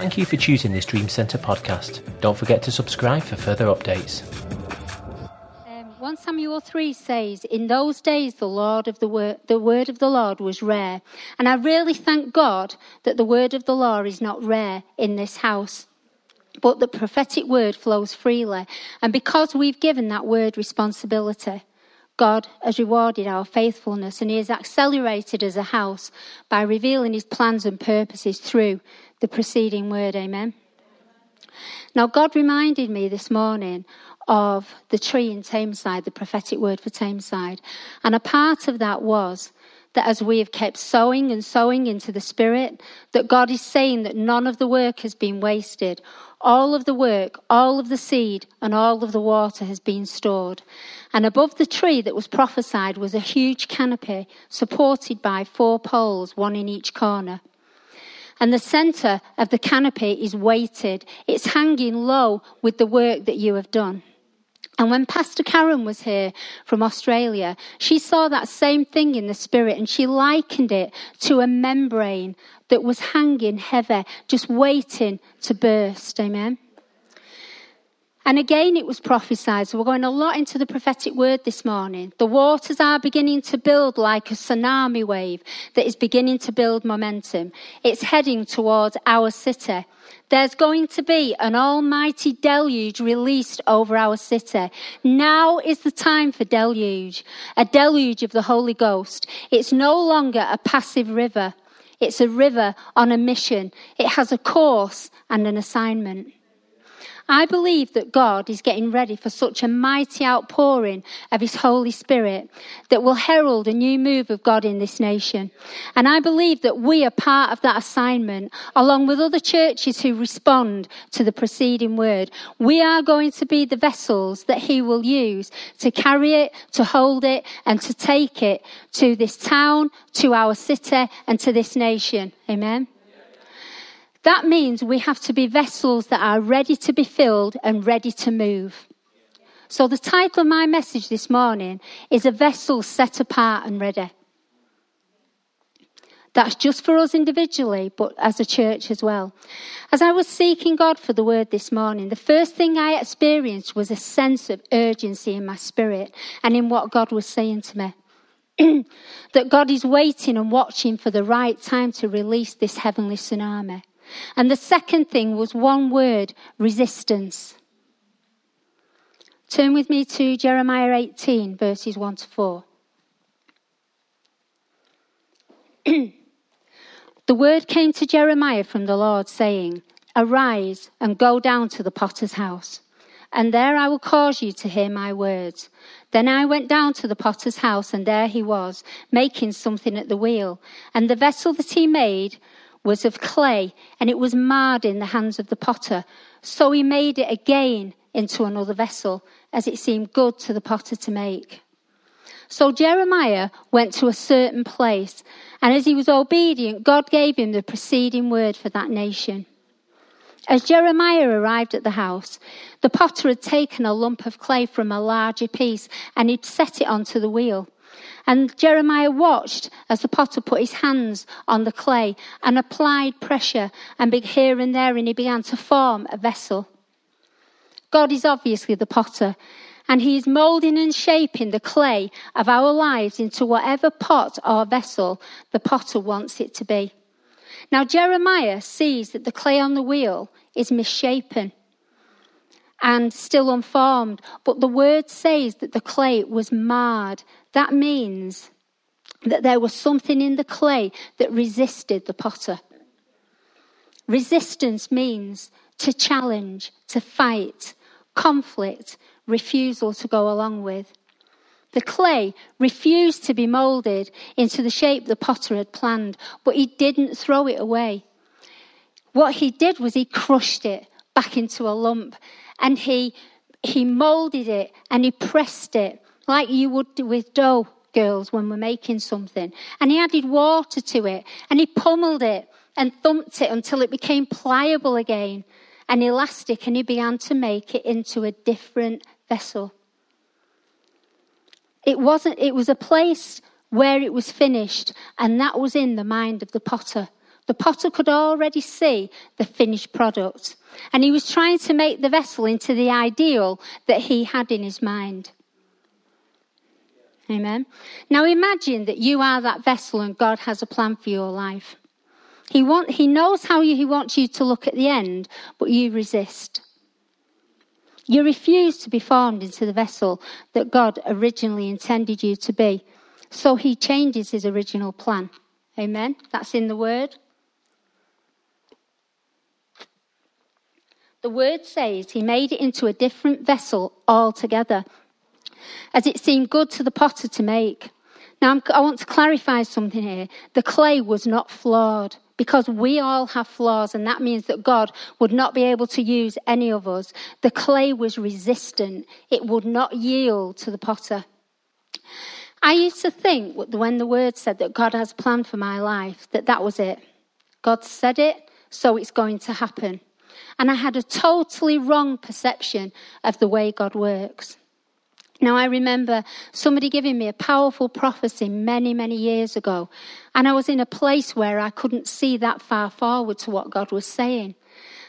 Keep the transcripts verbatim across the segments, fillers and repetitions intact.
Thank you for choosing this Dream Centre podcast. Don't forget to subscribe for further updates. Um, First Samuel three says, "In those days the Lord of the word, the word of the Lord was rare." And I really thank God that the word of the Lord is not rare in this house. But the prophetic word flows freely. And because we've given that word responsibility, God has rewarded our faithfulness, and he has accelerated as a house by revealing his plans and purposes through the preceding word. Amen. Now, God reminded me this morning of the tree in Tameside, the prophetic word for Tameside. And a part of that was that as we have kept sowing and sowing into the Spirit, that God is saying that none of the work has been wasted. All of the work, all of the seed, and all of the water has been stored. And above the tree that was prophesied was a huge canopy supported by four poles, one in each corner. And the centre of the canopy is weighted. It's hanging low with the work that you have done. And when Pastor Karen was here from Australia, she saw that same thing in the Spirit, and she likened it to a membrane that was hanging heavy, just waiting to burst. Amen. And again, it was prophesied. So we're going a lot into the prophetic word this morning. The waters are beginning to build like a tsunami wave that is beginning to build momentum. It's heading towards our city. There's going to be an almighty deluge released over our city. Now is the time for deluge, a deluge of the Holy Ghost. It's no longer a passive river. It's a river on a mission. It has a course and an assignment. I believe that God is getting ready for such a mighty outpouring of his Holy Spirit that will herald a new move of God in this nation. And I believe that we are part of that assignment, along with other churches who respond to the preceding word. We are going to be the vessels that he will use to carry it, to hold it, and to take it to this town, to our city, and to this nation. Amen. That means we have to be vessels that are ready to be filled and ready to move. So the title of my message this morning is "A Vessel Set Apart and Ready." That's just for us individually, but as a church as well. As I was seeking God for the word this morning, the first thing I experienced was a sense of urgency in my spirit and in what God was saying to me. That God is waiting and watching for the right time to release this heavenly tsunami. And the second thing was one word: resistance. Turn with me to Jeremiah eighteen, verses one to four. The word came to Jeremiah from the Lord, saying, "Arise and go down to the potter's house, and there I will cause you to hear my words." Then I went down to the potter's house, and there he was, making something at the wheel. And the vessel that he made was of clay, and it was marred in the hands of the potter. So he made it again into another vessel, as it seemed good to the potter to make. So Jeremiah went to a certain place, and as he was obedient, God gave him the preceding word for that nation. As Jeremiah arrived at the house, the potter had taken a lump of clay from a larger piece, and he'd set it onto the wheel. And Jeremiah watched as the potter put his hands on the clay and applied pressure, and here and there, and he began to form a vessel. God is obviously the potter, and he is moulding and shaping the clay of our lives into whatever pot or vessel the potter wants it to be. Now Jeremiah sees that the clay on the wheel is misshapen and still unformed, but the word says that the clay was marred. That means that there was something in the clay that resisted the potter. Resistance means to challenge, to fight, conflict, refusal to go along with. The clay refused to be moulded into the shape the potter had planned, but he didn't throw it away. What he did was he crushed it back into a lump, and he he moulded it, and he pressed it like you would do with dough, girls, when we're making something. And he added water to it, and he pummeled it and thumped it until it became pliable again and elastic, and he began to make it into a different vessel. It wasn't, it was a place where it was finished, and that was in the mind of the potter. The potter could already see the finished product, and he was trying to make the vessel into the ideal that he had in his mind. Amen. Now imagine that you are that vessel and God has a plan for your life. He want, He knows how you, he wants you to look at the end, but you resist. You refuse to be formed into the vessel that God originally intended you to be. So he changes his original plan. Amen. That's in the word. The word says he made it into a different vessel altogether, as it seemed good to the potter to make. Now, I'm, I want to clarify something here. The clay was not flawed, because we all have flaws, and that means that God would not be able to use any of us. The clay was resistant. It would not yield to the potter. I used to think when the word said that God has planned for my life, that that was it. God said it, so it's going to happen. And I had a totally wrong perception of the way God works. Now, I remember somebody giving me a powerful prophecy many, many years ago, and I was in a place where I couldn't see that far forward to what God was saying.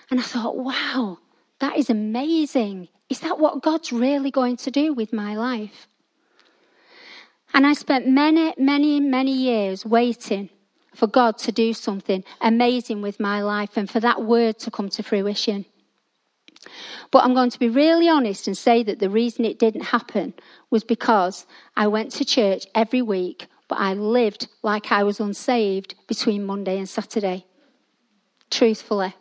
And I thought, wow, that is amazing. Is that what God's really going to do with my life? And I spent many, many, many years waiting for God to do something amazing with my life and for that word to come to fruition. But I'm going to be really honest and say that the reason it didn't happen was because I went to church every week, but I lived like I was unsaved between Monday and Saturday. Truthfully.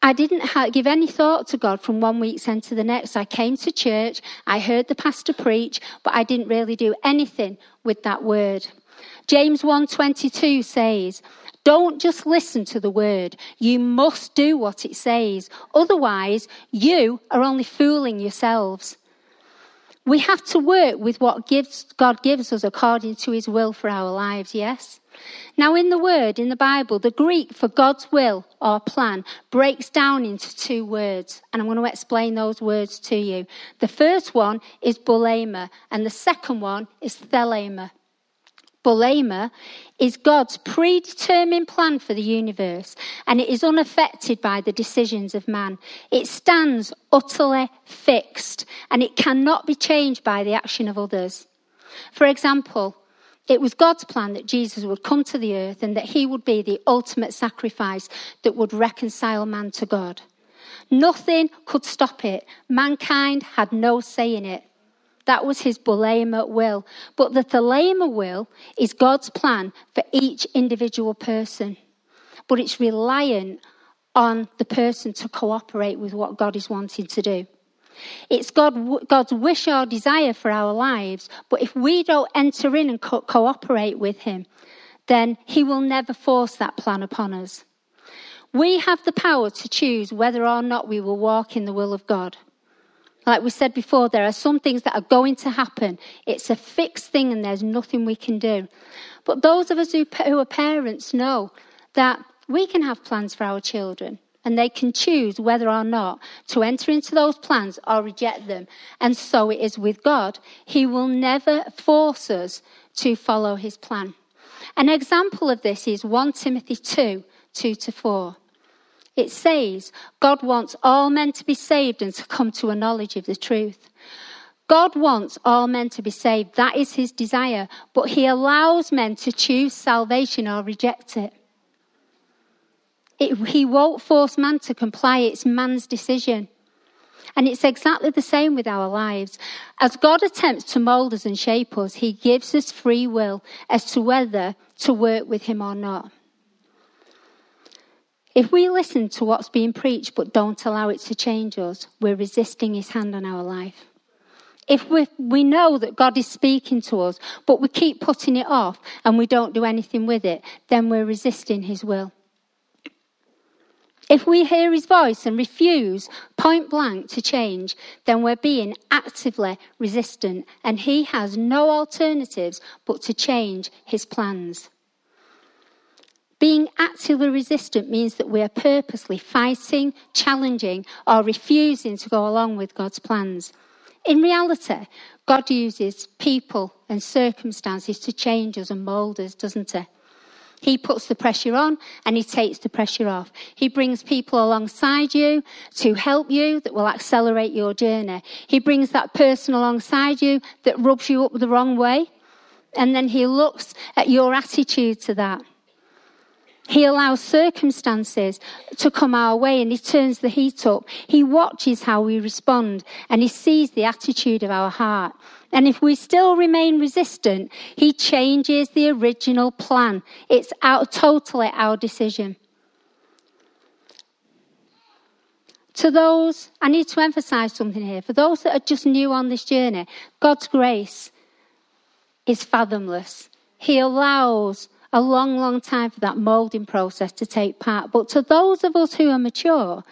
I didn't give any thought to God from one week's end to the next. I came to church, I heard the pastor preach, but I didn't really do anything with that word. James one twenty-two says, don't just listen to the word. You must do what it says. Otherwise, you are only fooling yourselves. We have to work with what gives, God gives us according to his will for our lives, yes? Now in the word, in the Bible, the Greek for God's will or plan breaks down into two words. And I'm going to explain those words to you. The first one is bulema, and the second one is thelema. Bulema is God's predetermined plan for the universe, and it is unaffected by the decisions of man. It stands utterly fixed, and it cannot be changed by the action of others. For example, it was God's plan that Jesus would come to the earth and that he would be the ultimate sacrifice that would reconcile man to God. Nothing could stop it. Mankind had no say in it. That was his bulema will. But the thelema will is God's plan for each individual person. But it's reliant on the person to cooperate with what God is wanting to do. It's God, God's wish or desire for our lives. But if we don't enter in and co- cooperate with him, then he will never force that plan upon us. We have the power to choose whether or not we will walk in the will of God. Like we said before, there are some things that are going to happen. It's a fixed thing and there's nothing we can do. But those of us who, who are parents know that we can have plans for our children, and they can choose whether or not to enter into those plans or reject them. And so it is with God. He will never force us to follow his plan. An example of this is First Timothy two, two to four. It says, God wants all men to be saved and to come to a knowledge of the truth. God wants all men to be saved. That is his desire. But he allows men to choose salvation or reject it. it he won't force man to comply. It's man's decision. And it's exactly the same with our lives. As God attempts to mould us and shape us, he gives us free will as to whether to work with him or not. If we listen to what's being preached but don't allow it to change us, we're resisting his hand on our life. If we we know that God is speaking to us, but we keep putting it off and we don't do anything with it, then we're resisting his will. If we hear his voice and refuse point blank to change, then we're being actively resistant, and he has no alternatives but to change his plans. Being actively resistant means that we are purposely fighting, challenging, or refusing to go along with God's plans. In reality, God uses people and circumstances to change us and mould us, doesn't he? He puts the pressure on and he takes the pressure off. He brings people alongside you to help you that will accelerate your journey. He brings that person alongside you that rubs you up the wrong way. And then he looks at your attitude to that. He allows circumstances to come our way and he turns the heat up. He watches how we respond and he sees the attitude of our heart. And if we still remain resistant, he changes the original plan. It's out, totally our decision. To those, I need to emphasize something here. For those that are just new on this journey, God's grace is fathomless. He allows a long, long time for that moulding process to take part. But to those of us who are mature,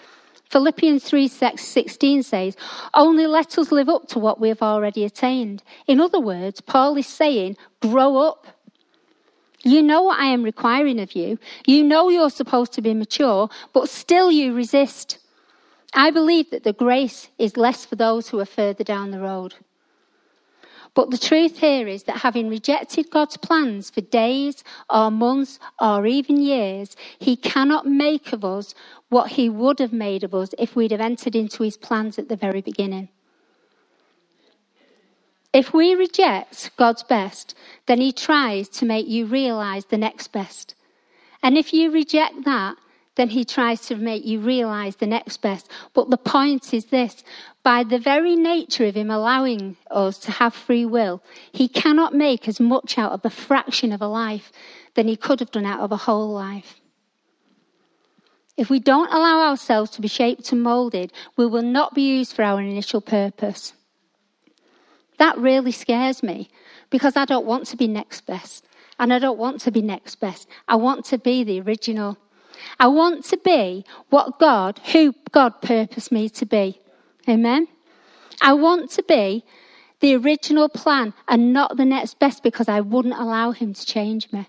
Philippians three sixteen says, only let us live up to what we have already attained. In other words, Paul is saying, grow up. You know what I am requiring of you. You know you're supposed to be mature, but still you resist. I believe that the grace is less for those who are further down the road. But the truth here is that having rejected God's plans for days or months or even years, he cannot make of us what he would have made of us if we'd have entered into his plans at the very beginning. If we reject God's best, then he tries to make you realise the next best. And if you reject that, then he tries to make you realise the next best. But the point is this, by the very nature of him allowing us to have free will, he cannot make as much out of a fraction of a life than he could have done out of a whole life. If we don't allow ourselves to be shaped and moulded, we will not be used for our initial purpose. That really scares me, because I don't want to be next best. And I don't want to be next best. I want to be the original. I want to be what God, who God purposed me to be. Amen? I want to be the original plan and not the next best, because I wouldn't allow him to change me.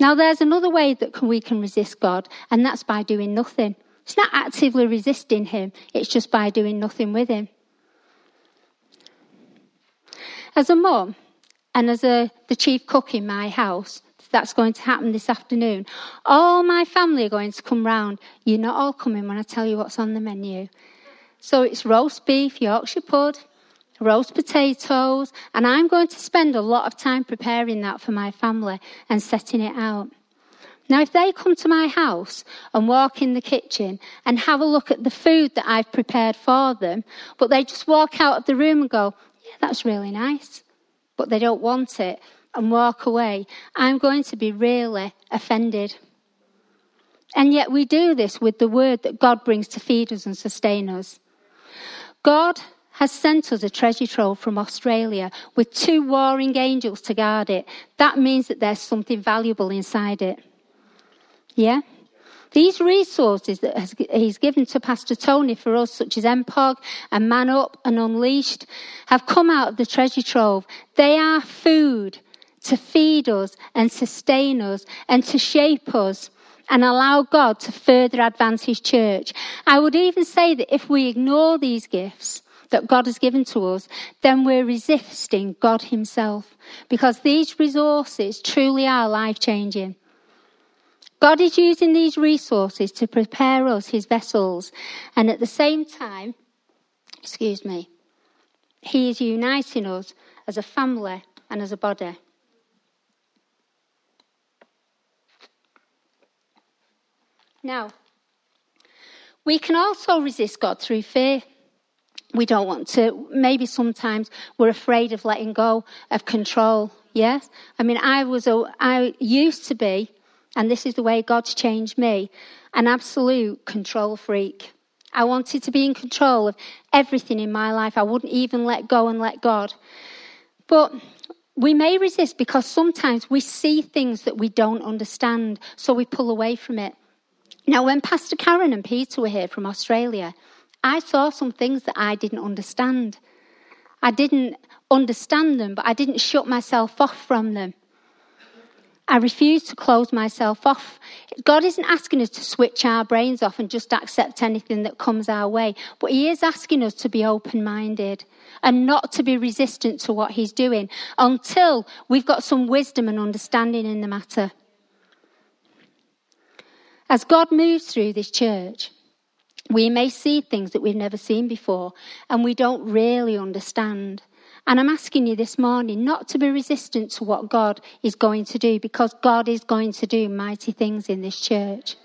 Now there's another way that we can resist God, and that's by doing nothing. It's not actively resisting him, it's just by doing nothing with him. As a mum, and as a, the chief cook in my house, that's going to happen this afternoon. All my family are going to come round. You're not all coming when I tell you what's on the menu. So it's roast beef, Yorkshire pud, roast potatoes, and I'm going to spend a lot of time preparing that for my family and setting it out. Now, if they come to my house and walk in the kitchen and have a look at the food that I've prepared for them, but they just walk out of the room and go, yeah, that's really nice, but they don't want it, and walk away, I'm going to be really offended. And yet we do this with the word that God brings to feed us and sustain us. God has sent us a treasure trove from Australia with two warring angels to guard it. That means that there's something valuable inside it. Yeah? These resources that he's given to Pastor Tony for us, such as M P O G and Man Up and Unleashed, have come out of the treasure trove. They are food to feed us and sustain us and to shape us and allow God to further advance his church. I would even say that if we ignore these gifts that God has given to us, then we're resisting God himself, because these resources truly are life-changing. God is using these resources to prepare us, his vessels, and at the same time, excuse me, he is uniting us as a family and as a body. Now, we can also resist God through fear. We don't want to. Maybe sometimes we're afraid of letting go of control. Yes? I mean, I was a, I used to be, and this is the way God's changed me, an absolute control freak. I wanted to be in control of everything in my life. I wouldn't even let go and let God. But we may resist because sometimes we see things that we don't understand, so we pull away from it. Now, when Pastor Karen and Peter were here from Australia, I saw some things that I didn't understand. I didn't understand them, but I didn't shut myself off from them. I refused to close myself off. God isn't asking us to switch our brains off and just accept anything that comes our way, but he is asking us to be open-minded and not to be resistant to what he's doing until we've got some wisdom and understanding in the matter. As God moves through this church, we may see things that we've never seen before and we don't really understand. And I'm asking you this morning not to be resistant to what God is going to do, because God is going to do mighty things in this church.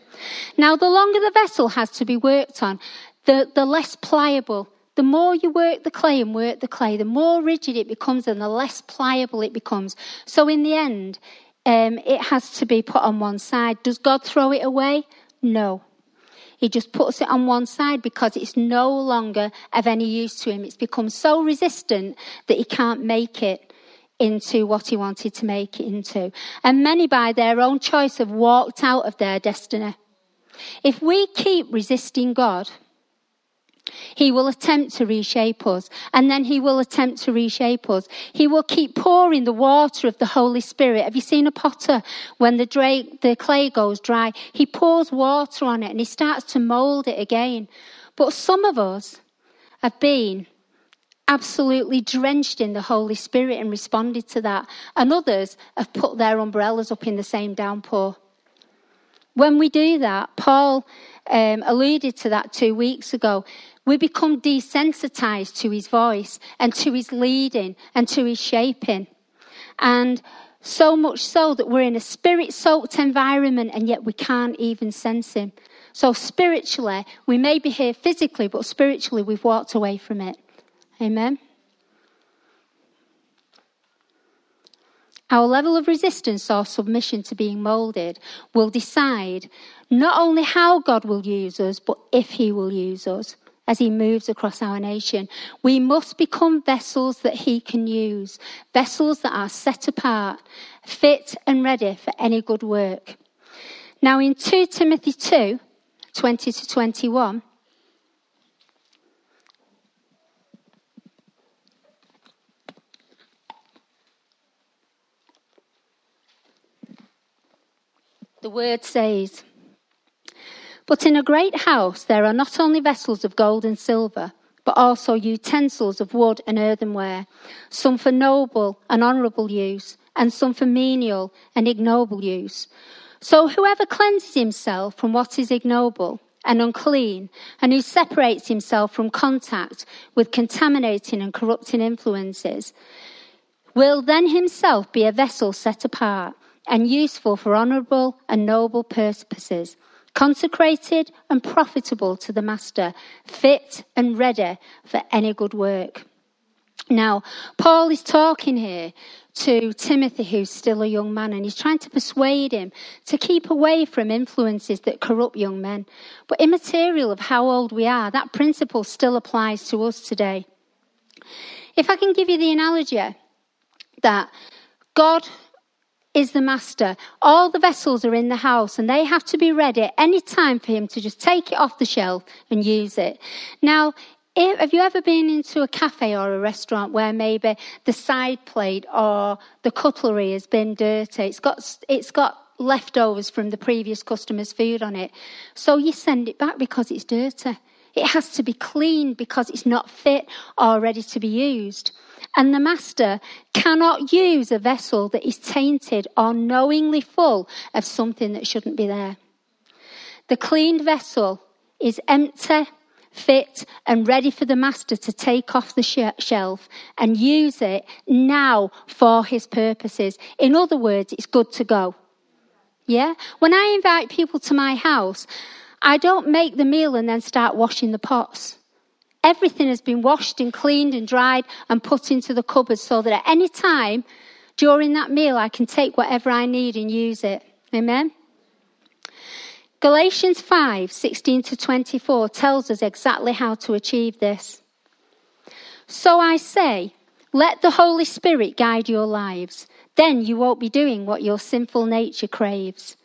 Now, the longer the vessel has to be worked on, the, the less pliable. The more you work the clay and work the clay, the more rigid it becomes and the less pliable it becomes. So in the end, um, it has to be put on one side. Does God throw it away? No. He just puts it on one side because it's no longer of any use to him. It's become so resistant that he can't make it into what he wanted to make it into. And many by their own choice have walked out of their destiny. If we keep resisting God, he will attempt to reshape us, and then he will attempt to reshape us. He will keep pouring the water of the Holy Spirit. Have you seen a potter? When the, dra- the clay goes dry, he pours water on it and he starts to mould it again. But some of us have been absolutely drenched in the Holy Spirit and responded to that, and others have put their umbrellas up in the same downpour. When we do that, Paul um, alluded to that two weeks ago, we become desensitized to his voice and to his leading and to his shaping. And so much so that we're in a spirit-soaked environment and yet we can't even sense him. So spiritually, we may be here physically, but spiritually we've walked away from it. Amen. Our level of resistance or submission to being moulded will decide not only how God will use us, but if he will use us as he moves across our nation. We must become vessels that he can use, vessels that are set apart, fit and ready for any good work. Now in Second Timothy two, twenty to twenty-one, the word says, "But in a great house there are not only vessels of gold and silver, but also utensils of wood and earthenware, some for noble and honourable use, and some for menial and ignoble use. So whoever cleanses himself from what is ignoble and unclean, and who separates himself from contact with contaminating and corrupting influences, will then himself be a vessel set apart, and useful for honourable and noble purposes, consecrated and profitable to the master, fit and ready for any good work." Now, Paul is talking here to Timothy, who's still a young man, and he's trying to persuade him to keep away from influences that corrupt young men. But immaterial of how old we are, that principle still applies to us today. If I can give you the analogy that God is the master. All the vessels are in the house and they have to be ready at any time for him to just take it off the shelf and use it. Now, if, have you ever been into a cafe or a restaurant where maybe the side plate or the cutlery has been dirty? It's got, it's got leftovers from the previous customer's food on it. So you send it back because it's dirty. It has to be cleaned because it's not fit or ready to be used. And the master cannot use a vessel that is tainted or knowingly full of something that shouldn't be there. The cleaned vessel is empty, fit, and ready for the master to take off the sh- shelf and use it now for his purposes. In other words, it's good to go. Yeah? When I invite people to my house, I don't make the meal and then start washing the pots. Everything has been washed and cleaned and dried and put into the cupboard so that at any time during that meal I can take whatever I need and use it. Amen? Galatians five, sixteen to twenty-four tells us exactly how to achieve this. "So I say, let the Holy Spirit guide your lives. Then you won't be doing what your sinful nature craves.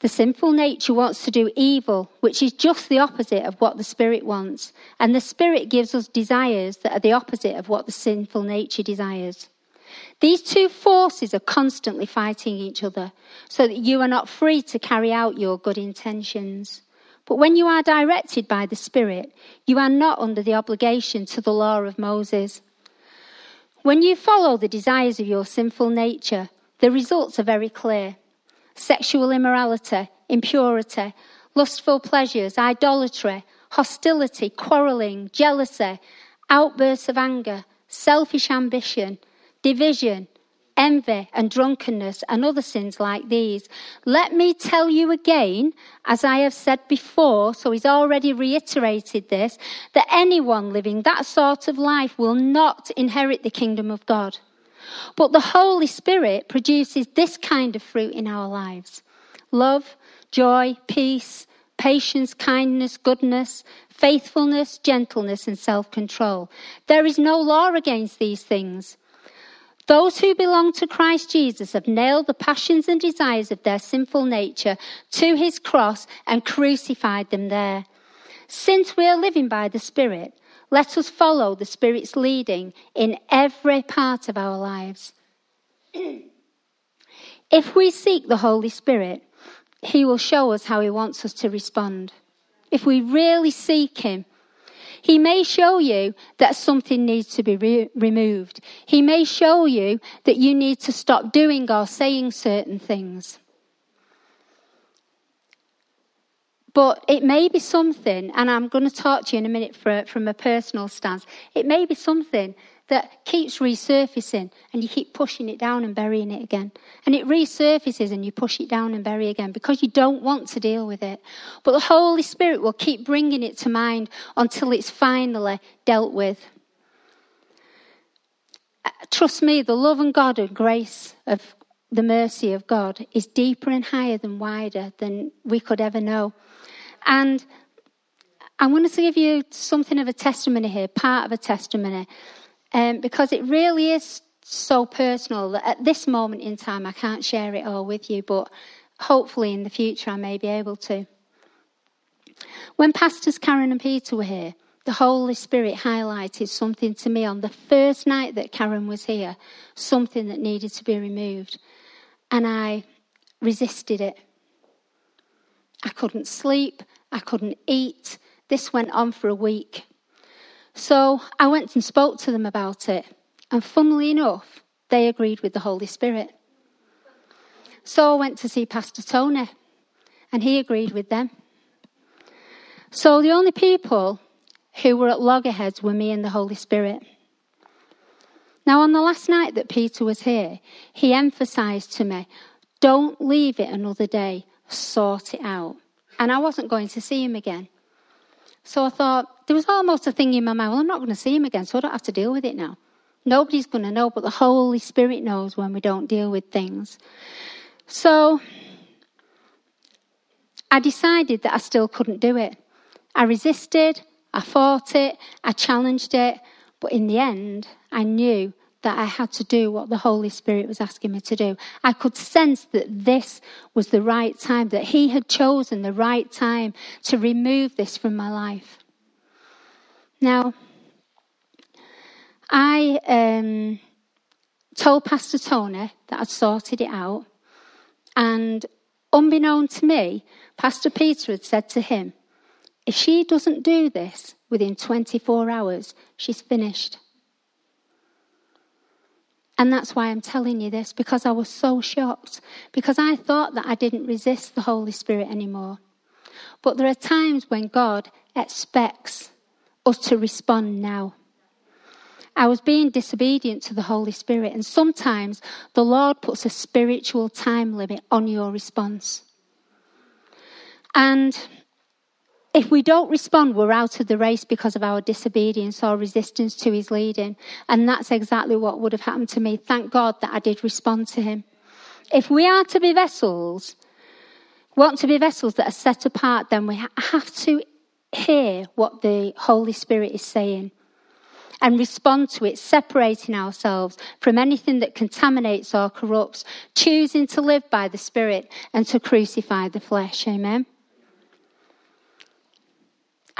The sinful nature wants to do evil, which is just the opposite of what the Spirit wants. And the Spirit gives us desires that are the opposite of what the sinful nature desires. These two forces are constantly fighting each other, so that you are not free to carry out your good intentions. But when you are directed by the Spirit, you are not under the obligation to the law of Moses. When you follow the desires of your sinful nature, the results are very clear. Sexual immorality, impurity, lustful pleasures, idolatry, hostility, quarrelling, jealousy, outbursts of anger, selfish ambition, division, envy and drunkenness and other sins like these. Let me tell you again, as I have said before, so he's already reiterated this, that anyone living that sort of life will not inherit the kingdom of God. But the Holy Spirit produces this kind of fruit in our lives: love, joy, peace, patience, kindness, goodness, faithfulness, gentleness and self-control. There is no law against these things. Those who belong to Christ Jesus have nailed the passions and desires of their sinful nature to his cross and crucified them there. Since we are living by the Spirit, let us follow the Spirit's leading in every part of our lives. If we seek the Holy Spirit, he will show us how he wants us to respond. If we really seek him, he may show you that something needs to be re- removed. He may show you that you need to stop doing or saying certain things. But it may be something, and I'm going to talk to you in a minute for, from a personal stance, it may be something that keeps resurfacing and you keep pushing it down and burying it again. And it resurfaces and you push it down and bury again because you don't want to deal with it. But the Holy Spirit will keep bringing it to mind until it's finally dealt with. Trust me, the love and God and grace of the mercy of God is deeper and higher than wider than we could ever know. And I wanted to give you something of a testimony here, part of a testimony. Um, because it really is so personal that at this moment in time I can't share it all with you, but hopefully in the future I may be able to. When Pastors Karen and Peter were here, the Holy Spirit highlighted something to me on the first night that Karen was here, something that needed to be removed, and I resisted it. I couldn't sleep, I couldn't eat. This went on for a week. So I went and spoke to them about it. And funnily enough, they agreed with the Holy Spirit. So I went to see Pastor Tony, and he agreed with them. So the only people who were at loggerheads were me and the Holy Spirit. Now, on the last night that Peter was here, he emphasised to me, don't leave it another day, sort it out. And I wasn't going to see him again. So I thought, there was almost a thing in my mind, well, I'm not going to see him again, so I don't have to deal with it now. Nobody's going to know, but the Holy Spirit knows when we don't deal with things. So I decided that I still couldn't do it. I resisted, I fought it, I challenged it, but in the end, I knew that I had to do what the Holy Spirit was asking me to do. I could sense that this was the right time, that he had chosen the right time to remove this from my life. Now, I um, told Pastor Tony that I'd sorted it out, and unbeknown to me, Pastor Peter had said to him, if she doesn't do this within twenty-four hours, she's finished. And that's why I'm telling you this, because I was so shocked, because I thought that I didn't resist the Holy Spirit anymore. But there are times when God expects us to respond now. I was being disobedient to the Holy Spirit, and sometimes the Lord puts a spiritual time limit on your response. And if we don't respond, we're out of the race because of our disobedience or resistance to his leading. And that's exactly what would have happened to me. Thank God that I did respond to him. If we are to be vessels, want to be vessels that are set apart, then we have to hear what the Holy Spirit is saying and respond to it, separating ourselves from anything that contaminates or corrupts, choosing to live by the Spirit and to crucify the flesh. Amen.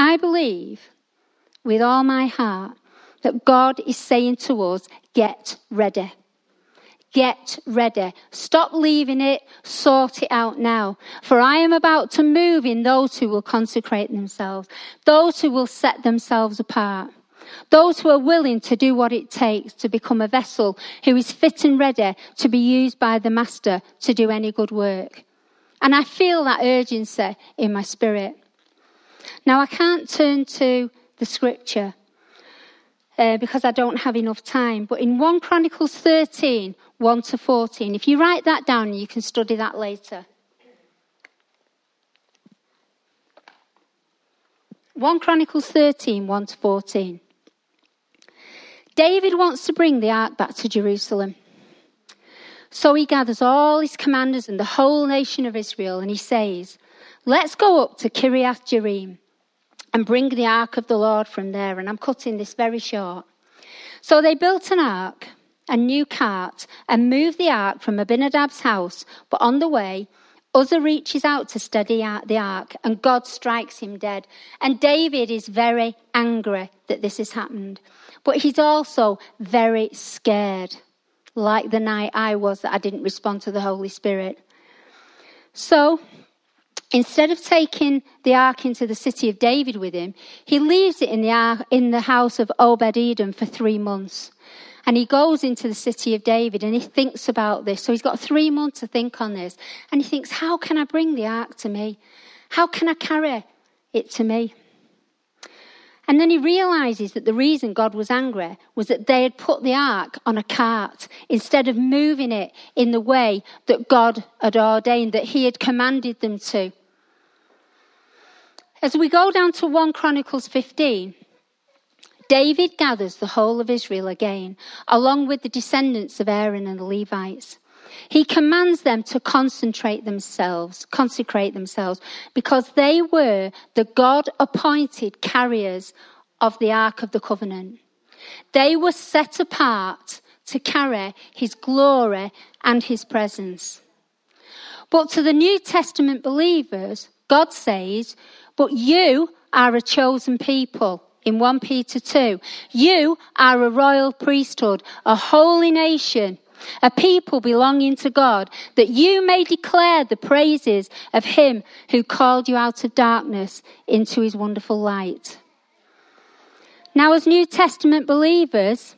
I believe with all my heart that God is saying to us, get ready. Get ready. Stop leaving it. Sort it out now. For I am about to move in those who will consecrate themselves, those who will set themselves apart, those who are willing to do what it takes to become a vessel who is fit and ready to be used by the Master to do any good work. And I feel that urgency in my spirit. Now, I can't turn to the scripture uh, because I don't have enough time. But in First Chronicles thirteen, one to fourteen, if you write that down, you can study that later. First Chronicles thirteen, one to fourteen. David wants to bring the ark back to Jerusalem. So he gathers all his commanders and the whole nation of Israel, and he says, let's go up to Kiriath-Jerim and bring the ark of the Lord from there. And I'm cutting this very short. So they built an ark, a new cart, and moved the ark from Abinadab's house. But on the way, Uzzah reaches out to steady the ark, and God strikes him dead. And David is very angry that this has happened. But he's also very scared, like the night I was that I didn't respond to the Holy Spirit. So instead of taking the ark into the city of David with him, he leaves it in the ark, in the house of Obed-Edom for three months. And he goes into the city of David and he thinks about this. So he's got three months to think on this. And he thinks, how can I bring the ark to me? How can I carry it to me? And then he realizes that the reason God was angry was that they had put the ark on a cart instead of moving it in the way that God had ordained, that he had commanded them to. As we go down to First Chronicles fifteen, David gathers the whole of Israel again, along with the descendants of Aaron and the Levites. He commands them to concentrate themselves, consecrate themselves, because they were the God-appointed carriers of the Ark of the Covenant. They were set apart to carry his glory and his presence. But to the New Testament believers, God says, but you are a chosen people. In First Peter two, you are a royal priesthood, a holy nation, a people belonging to God, that you may declare the praises of him who called you out of darkness into his wonderful light. Now, as New Testament believers,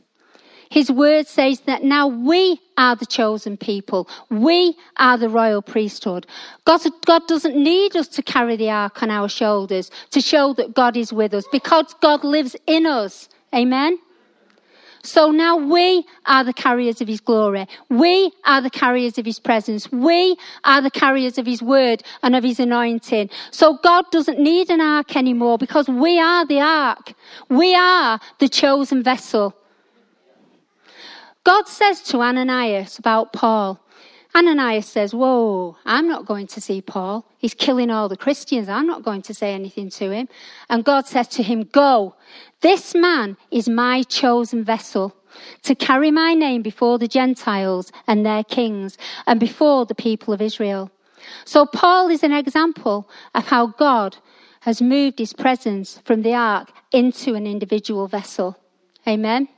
his word says that now we are the chosen people. We are the royal priesthood. God, God doesn't need us to carry the ark on our shoulders to show that God is with us, because God lives in us. Amen? So now we are the carriers of his glory. We are the carriers of his presence. We are the carriers of his word and of his anointing. So God doesn't need an ark anymore, because we are the ark. We are the chosen vessel. God says to Ananias about Paul. Ananias says, whoa, I'm not going to see Paul. He's killing all the Christians. I'm not going to say anything to him. And God says to him, go. This man is my chosen vessel to carry my name before the Gentiles and their kings and before the people of Israel. So Paul is an example of how God has moved his presence from the ark into an individual vessel. Amen.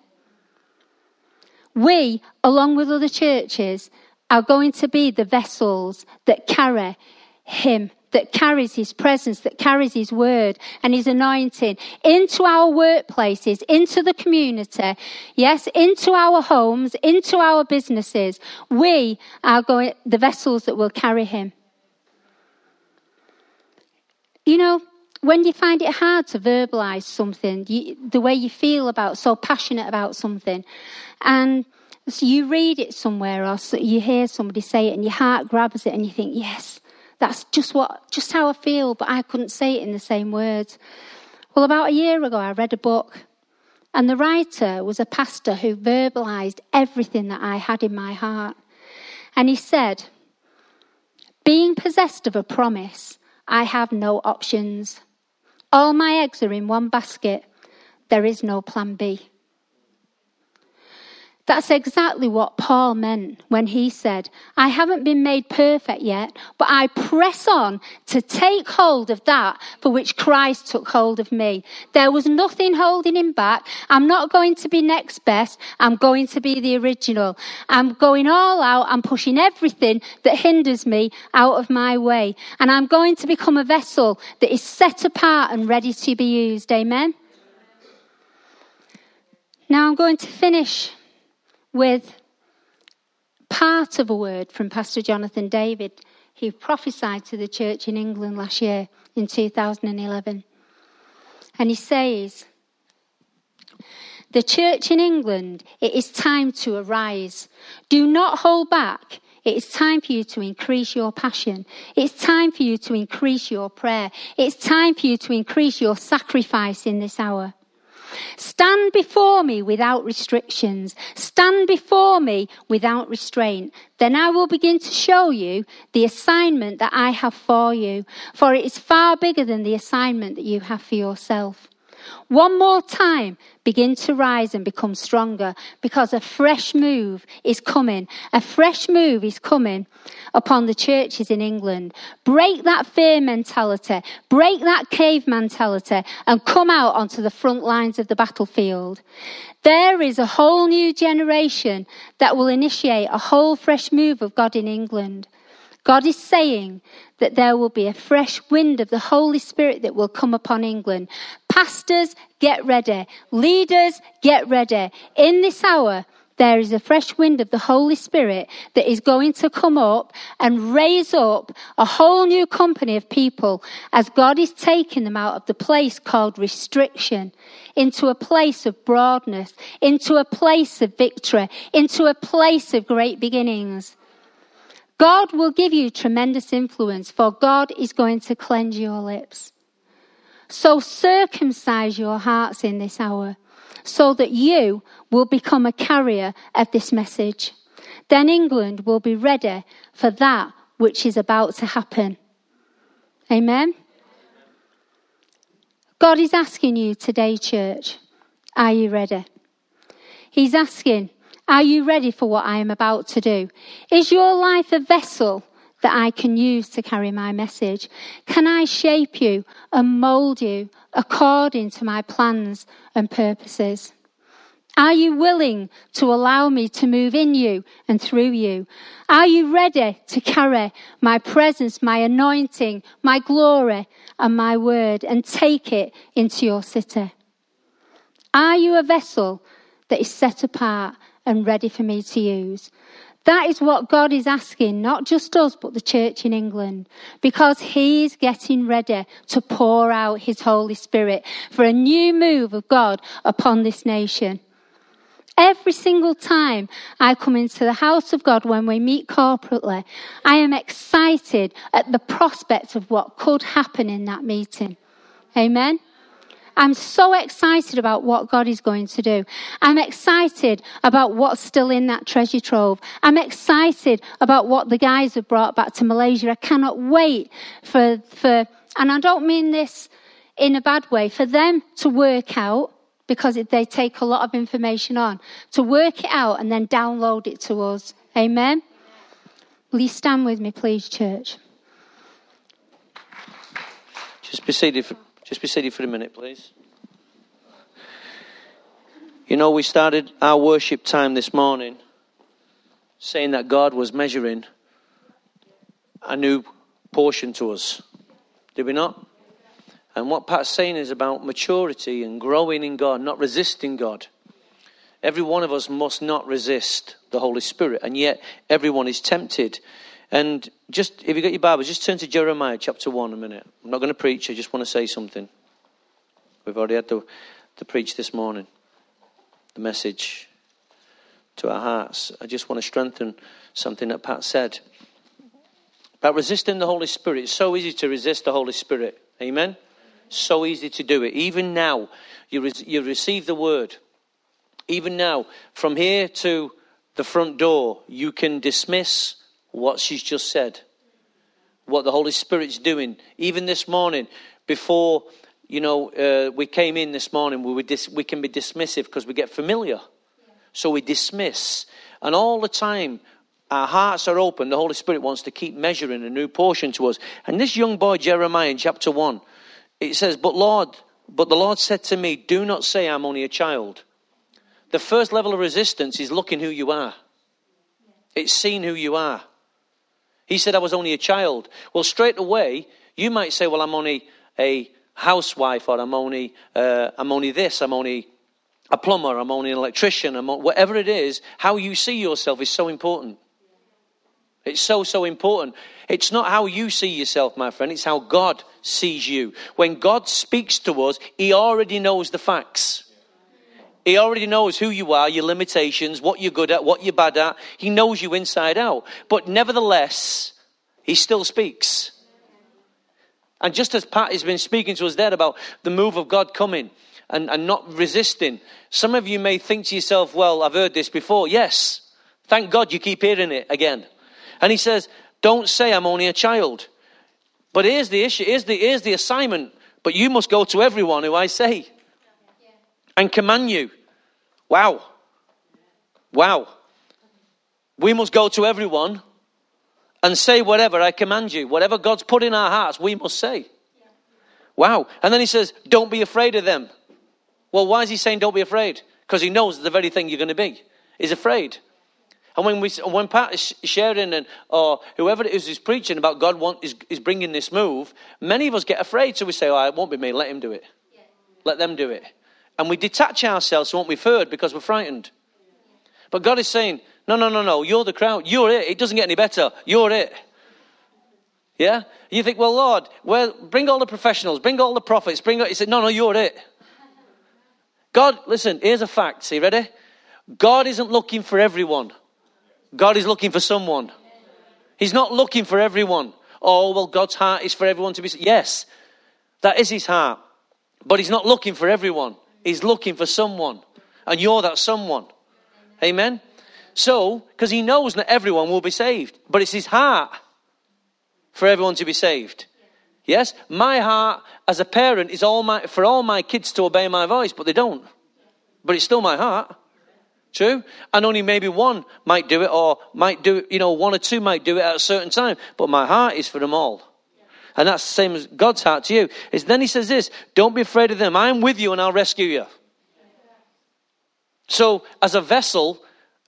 We, along with other churches, are going to be the vessels that carry him, that carries his presence, that carries his word and his anointing into our workplaces, into the community, yes, into our homes, into our businesses. We are going the vessels that will carry him. You know, when you find it hard to verbalize something, you, the way you feel about, so passionate about something, and so you read it somewhere or so you hear somebody say it and your heart grabs it and you think, yes, that's just what, just how I feel, but I couldn't say it in the same words. Well, about a year ago, I read a book and the writer was a pastor who verbalized everything that I had in my heart. And he said, being possessed of a promise, I have no options. All my eggs are in one basket. There is no plan B. That's exactly what Paul meant when he said, I haven't been made perfect yet, but I press on to take hold of that for which Christ took hold of me. There was nothing holding him back. I'm not going to be next best. I'm going to be the original. I'm going all out. I'm pushing everything that hinders me out of my way. And I'm going to become a vessel that is set apart and ready to be used. Amen. Now I'm going to finish with part of a word from Pastor Jonathan David he prophesied to the church in England last year in two thousand eleven. And he says, the church in England, it is time to arise. Do not hold back. It is time for you to increase your passion. It's time for you to increase your prayer. It's time for you to increase your sacrifice in this hour. Stand before me without restrictions. Stand before me without restraint. Then I will begin to show you the assignment that I have for you, for it is far bigger than the assignment that you have for yourself. One more time, begin to rise and become stronger, because a fresh move is coming. A fresh move is coming upon the churches in England. Break that fear mentality, break that cave mentality, and come out onto the front lines of the battlefield. There is a whole new generation that will initiate a whole fresh move of God in England. God is saying that there will be a fresh wind of the Holy Spirit that will come upon England. Pastors, get ready. Leaders, get ready. In this hour, there is a fresh wind of the Holy Spirit that is going to come up and raise up a whole new company of people as God is taking them out of the place called restriction into a place of broadness, into a place of victory, into a place of great beginnings. God will give you tremendous influence, for God is going to cleanse your lips. So circumcise your hearts in this hour, so that you will become a carrier of this message. Then England will be ready for that which is about to happen. Amen? God is asking you today, church, are you ready? He's asking, are you ready for what I am about to do? Is your life a vessel that I can use to carry my message? Can I shape you and mould you according to my plans and purposes? Are you willing to allow me to move in you and through you? Are you ready to carry my presence, my anointing, my glory and my word and take it into your city? Are you a vessel that is set apart and ready for me to use? That is what God is asking, not just us, but the church in England, because he is getting ready to pour out his Holy Spirit for a new move of God upon this nation. Every single time I come into the house of God, when we meet corporately, I am excited at the prospect of what could happen in that meeting. Amen. I'm so excited about what God is going to do. I'm excited about what's still in that treasure trove. I'm excited about what the guys have brought back to Malaysia. I cannot wait for, for, and I don't mean this in a bad way, for them to work out, because they take a lot of information on, to work it out and then download it to us. Amen? Will you stand with me, please, church? Just be seated for... Just be seated for a minute, please. You know, we started our worship time this morning saying that God was measuring a new portion to us. Did we not? And what Pat's saying is about maturity and growing in God, not resisting God. Every one of us must not resist the Holy Spirit, and yet everyone is tempted. And just, if you got your Bible, just turn to Jeremiah chapter one a minute. I'm not going to preach, I just want to say something. We've already had to, to preach this morning, the message to our hearts. I just want to strengthen something that Pat said about resisting the Holy Spirit. It's so easy to resist the Holy Spirit. Amen? So easy to do it. Even now, you, re- you receive the word. Even now, from here to the front door, you can dismiss what she's just said, what the Holy Spirit's doing. Even this morning, before, you know, uh, we came in this morning, we, were dis- we can be dismissive because we get familiar. Yeah. So we dismiss. And all the time, our hearts are open. The Holy Spirit wants to keep measuring a new portion to us. And this young boy, Jeremiah, in chapter one, it says, But Lord, but the Lord said to me, do not say I'm only a child. The first level of resistance is looking who you are. It's seeing who you are. He said, I was only a child. Well, straight away, you might say, well, I'm only a housewife, or I'm only uh, I'm only this, I'm only a plumber, I'm only an electrician, I'm o- whatever it is. How you see yourself is so important. It's so, so important. It's not how you see yourself, my friend. It's how God sees you. When God speaks to us, he already knows the facts. He already knows who you are, your limitations, what you're good at, what you're bad at. He knows you inside out. But nevertheless, he still speaks. And just as Pat has been speaking to us there about the move of God coming and, and not resisting, some of you may think to yourself, well, I've heard this before. Yes, thank God you keep hearing it again. And he says, don't say I'm only a child. But here's the issue, here's the, here's the assignment. But you must go to everyone who I say. And command you. Wow. Wow. We must go to everyone and say whatever I command you. Whatever God's put in our hearts, we must say. Wow. And then he says, don't be afraid of them. Well, why is he saying don't be afraid? Because he knows the very thing you're going to be is afraid. And when we, when Pat is sharing and or whoever it is is preaching about God want, is, is bringing this move, many of us get afraid. So we say, oh, it won't be me. Let him do it. Let them do it. And we detach ourselves from what we've heard because we're frightened. But God is saying, no, no, no, no, you're the crowd. You're it. It doesn't get any better. You're it. Yeah? You think, well, Lord, well, bring all the professionals, bring all the prophets, bring all... He said, no, no, you're it. God, listen, here's a fact. Are you ready? God isn't looking for everyone. God is looking for someone. He's not looking for everyone. Oh, well, God's heart is for everyone to be... Yes, that is his heart. But he's not looking for everyone. He's looking for someone. And you're that someone. Amen? So, because he knows that everyone will be saved. But it's his heart for everyone to be saved. Yes? My heart as a parent is all my for all my kids to obey my voice. But they don't. But it's still my heart. True? And only maybe one might do it. Or might do it, you know, one or two might do it at a certain time. But my heart is for them all. And that's the same as God's heart to you. Is then he says this, don't be afraid of them. I am with you and I'll rescue you. So as a vessel,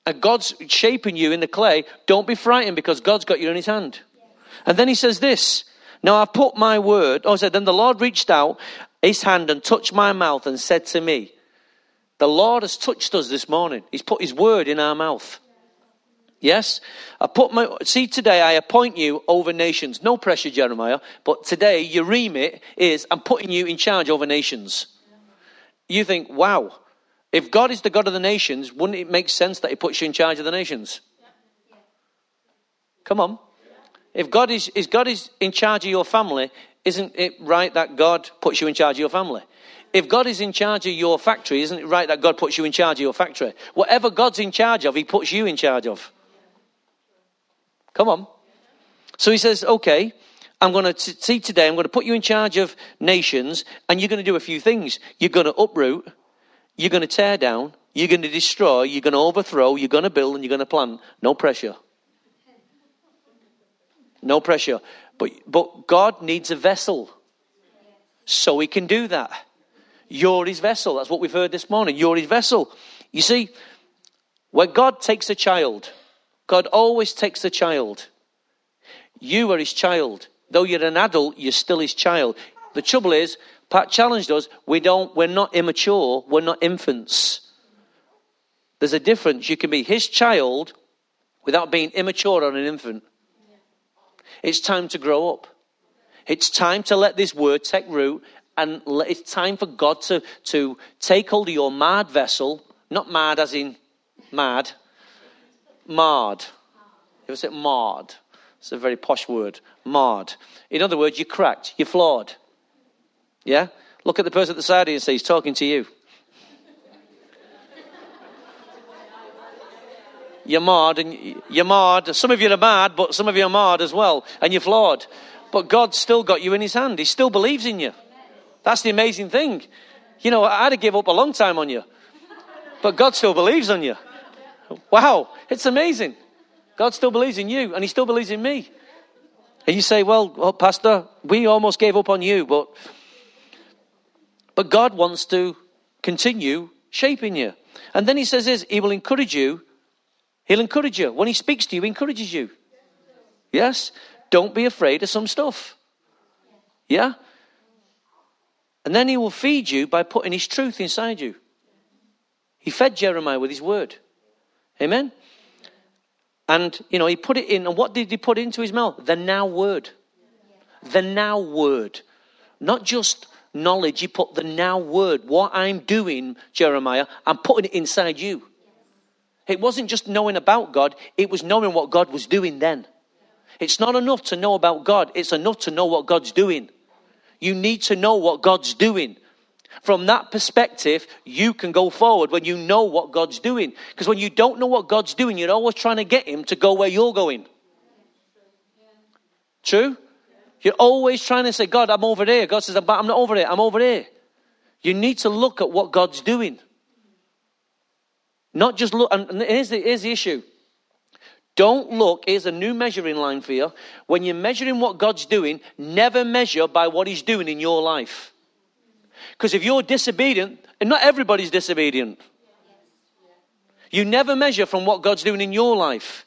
and God's shaping you in the clay, don't be frightened because God's got you in his hand. And then he says this, now I've put my word. Oh, I said, then the Lord reached out his hand and touched my mouth and said to me, the Lord has touched us this morning. He's put his word in our mouth. Yes, I put my, see today I appoint you over nations. No pressure, Jeremiah, but today your remit is I'm putting you in charge over nations. You think, wow, if God is the God of the nations, wouldn't it make sense that he puts you in charge of the nations? Come on. If God is, if God is in charge of your family, isn't it right that God puts you in charge of your family? If God is in charge of your factory, isn't it right that God puts you in charge of your factory? Whatever God's in charge of, he puts you in charge of. Come on. So he says, okay, I'm going to see today, I'm going to put you in charge of nations and you're going to do a few things. You're going to uproot, you're going to tear down, you're going to destroy, you're going to overthrow, you're going to build and you're going to plant. No pressure. No pressure. But, but God needs a vessel so he can do that. You're his vessel. That's what we've heard this morning. You're his vessel. You see, when God takes a child... God always takes a child. You are his child. Though you're an adult, you're still his child. The trouble is, Pat challenged us, we don't, we're not immature, we're not infants. There's a difference. You can be his child without being immature or an infant. It's time to grow up. It's time to let this word take root and it's time for God to, to take hold of your marred vessel, not marred as in mad, marred. You ever said marred? It's a very posh word. Marred. In other words, you're cracked. You're flawed. Yeah? Look at the person at the side of you and say, he's talking to you. You're marred. And you're marred. Some of you are marred, but some of you are marred as well. And you're flawed. But God's still got you in his hand. He still believes in you. That's the amazing thing. You know, I'd have given up a long time on you. But God still believes on you. Wow, it's amazing. God still believes in you and he still believes in me. And you say, well, oh, Pastor, we almost gave up on you, but but God wants to continue shaping you. And then he says this, he will encourage you. He'll encourage you. When he speaks to you, he encourages you. Yes? Don't be afraid of some stuff. Yeah? And then he will feed you by putting his truth inside you. He fed Jeremiah with his word. Amen. And, you know, he put it in. And what did he put into his mouth? The now word. The now word. Not just knowledge. He put the now word. What I'm doing, Jeremiah, I'm putting it inside you. It wasn't just knowing about God. It was knowing what God was doing then. It's not enough to know about God. It's enough to know what God's doing. You need to know what God's doing. From that perspective, you can go forward when you know what God's doing. Because when you don't know what God's doing, you're always trying to get him to go where you're going. True? You're always trying to say, God, I'm over here. God says, but I'm not over here. I'm over here. You need to look at what God's doing. Not just look. And here's the, here's the issue. Don't look. Here's a new measuring line for you. When you're measuring what God's doing, never measure by what he's doing in your life. Because if you're disobedient, and not everybody's disobedient. You never measure from what God's doing in your life.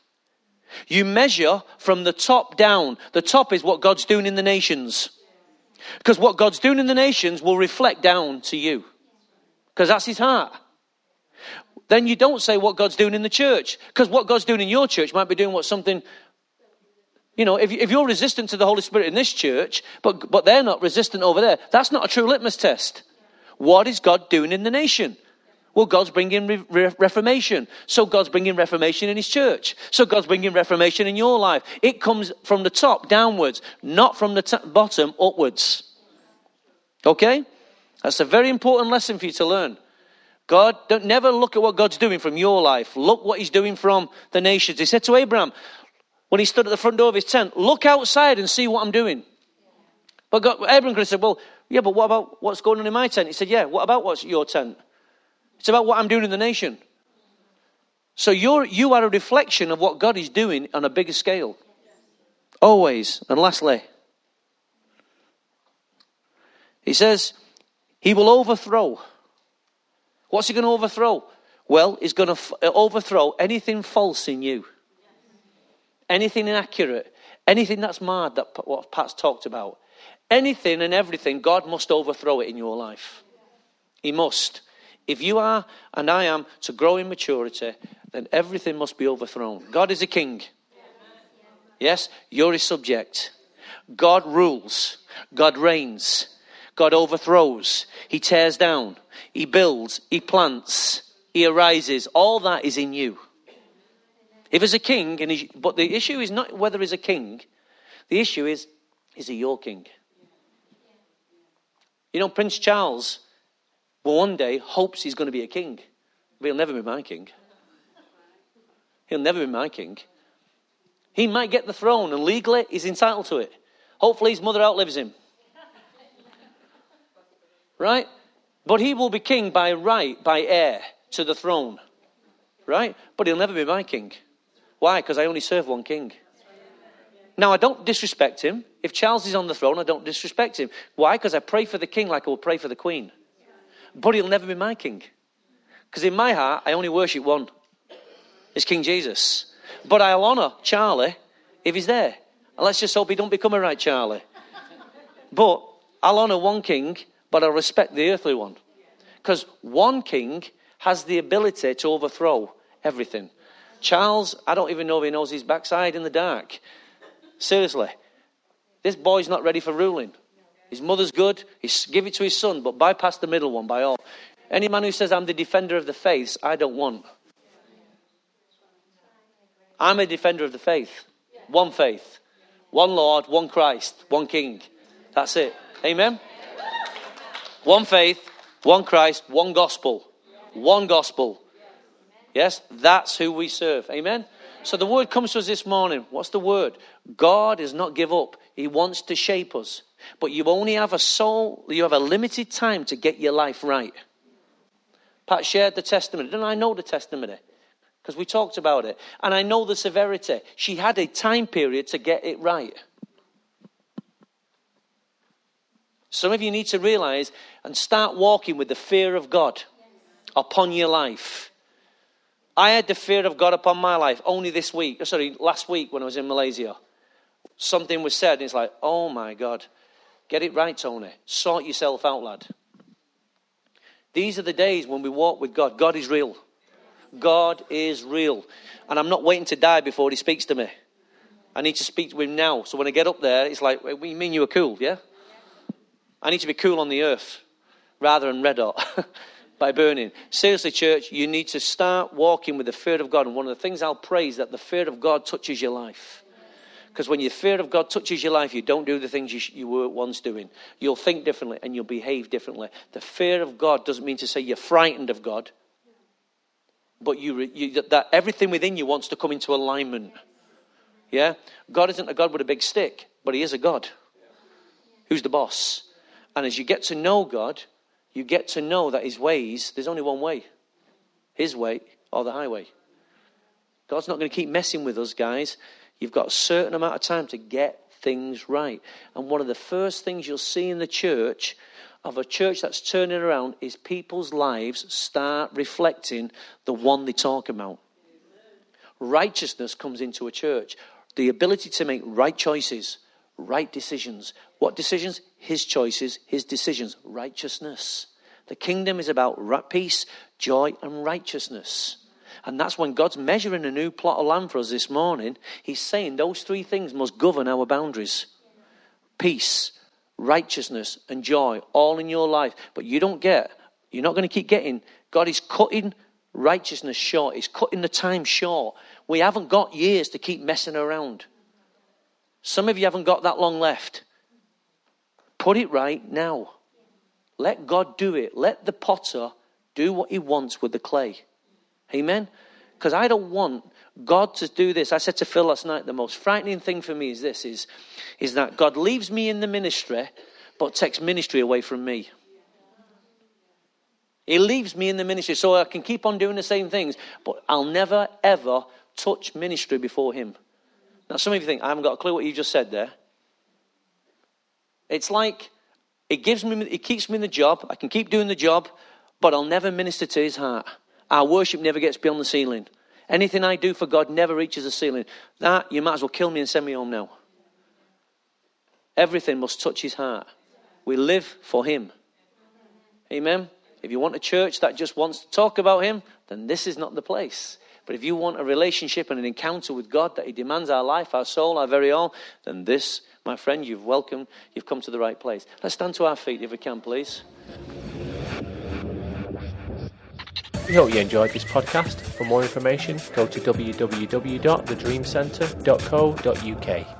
You measure from the top down. The top is what God's doing in the nations. Because what God's doing in the nations will reflect down to you. Because that's his heart. Then you don't say what God's doing in the church. Because what God's doing in your church might be doing what something... You know, if, if you're resistant to the Holy Spirit in this church, but, but they're not resistant over there, that's not a true litmus test. What is God doing in the nation? Well, God's bringing re- re- reformation. So God's bringing reformation in his church. So God's bringing reformation in your life. It comes from the top downwards, not from the t- bottom upwards. Okay? That's a very important lesson for you to learn. God, don't never look at what God's doing from your life. Look what he's doing from the nations. He said to Abraham, when he stood at the front door of his tent, look outside and see what I'm doing. But God, Abraham could have said, well, yeah, but what about what's going on in my tent? He said, yeah, what about what's your tent? It's about what I'm doing in the nation. So you're, you are a reflection of what God is doing on a bigger scale. Always. And lastly, he says, he will overthrow. What's he going to overthrow? Well, he's going to f- overthrow anything false in you. Anything inaccurate. Anything that's marred, that what Pat's talked about. Anything and everything, God must overthrow it in your life. He must. If you are, and I am, to grow in maturity, then everything must be overthrown. God is a king. Yes, you're his subject. God rules. God reigns. God overthrows. He tears down. He builds. He plants. He arises. All that is in you. If he's a king, and he, but the issue is not whether he's a king. The issue is, is he your king? You know, Prince Charles, well, one day hopes he's going to be a king. But he'll never be my king. He'll never be my king. He might get the throne, and legally he's entitled to it. Hopefully his mother outlives him. Right? But he will be king by right, by heir to the throne. Right? But he'll never be my king. Why? Because I only serve one king. Now, I don't disrespect him. If Charles is on the throne, I don't disrespect him. Why? Because I pray for the king like I will pray for the queen. But he'll never be my king. Because in my heart, I only worship one. It's King Jesus. But I'll honour Charlie if he's there. And let's just hope he don't become a right Charlie. But I'll honour one king, but I'll respect the earthly one. Because one king has the ability to overthrow everything. Charles, I don't even know if he knows his backside in the dark. Seriously. This boy's not ready for ruling. His mother's good. He's give it to his son, but bypass the middle one by all. Any man who says, I'm the defender of the faith, I don't want. I'm a defender of the faith. One faith. One Lord, one Christ, one King. That's it. Amen? One faith, one Christ, one gospel. One gospel. Yes, that's who we serve. Amen? So the word comes to us this morning. What's the word? God does not give up. He wants to shape us. But you only have a soul, you have a limited time to get your life right. Pat shared the testimony. Didn't I know the testimony? Because we talked about it. And I know the severity. She had a time period to get it right. Some of you need to realize and start walking with the fear of God upon your life. I had the fear of God upon my life only this week. Sorry, last week when I was in Malaysia. Something was said and it's like, oh my God. Get it right, Tony. Sort yourself out, lad. These are the days when we walk with God. God is real. God is real. And I'm not waiting to die before he speaks to me. I need to speak to him now. So when I get up there, it's like, what do you mean you were cool, yeah? I need to be cool on the earth rather than red hot by burning. Seriously, church, you need to start walking with the fear of God. And one of the things I'll pray is that the fear of God touches your life. Because when your fear of God touches your life, you don't do the things you, sh- you were once doing. You'll think differently and you'll behave differently. The fear of God doesn't mean to say you're frightened of God, but you, re- you that everything within you wants to come into alignment. Yeah? God isn't a God with a big stick, but he is a God who's the boss. And as you get to know God, you get to know that his ways, there's only one way. His way or the highway. God's not going to keep messing with us, guys. You've got a certain amount of time to get things right. And one of the first things you'll see in the church, of a church that's turning around, is people's lives start reflecting the one they talk about. Righteousness comes into a church. The ability to make right choices, right decisions. What decisions? His choices, his decisions. Righteousness. The kingdom is about peace, joy, and righteousness. And that's when God's measuring a new plot of land for us this morning. He's saying those three things must govern our boundaries. Peace, righteousness, and joy, all in your life. But you don't get, you're not going to keep getting. God is cutting righteousness short. He's cutting the time short. We haven't got years to keep messing around. Some of you haven't got that long left. Put it right now. Let God do it. Let the potter do what he wants with the clay. Amen? Because I don't want God to do this. I said to Phil last night, the most frightening thing for me is this, is, is that God leaves me in the ministry, but takes ministry away from me. He leaves me in the ministry so I can keep on doing the same things, but I'll never, ever touch ministry before him. Now, some of you think, I haven't got a clue what you just said there. It's like, it gives me, it keeps me in the job. I can keep doing the job, but I'll never minister to his heart. Our worship never gets beyond the ceiling. Anything I do for God never reaches the ceiling. That, you might as well kill me and send me home now. Everything must touch his heart. We live for him. Amen? If you want a church that just wants to talk about him, then this is not the place. But if you want a relationship and an encounter with God that he demands our life, our soul, our very all, then this, my friend, you've welcomed, you've come to the right place. Let's stand to our feet if we can, please. We hope you enjoyed this podcast. For more information, go to w w w dot the dream centre dot co dot u k.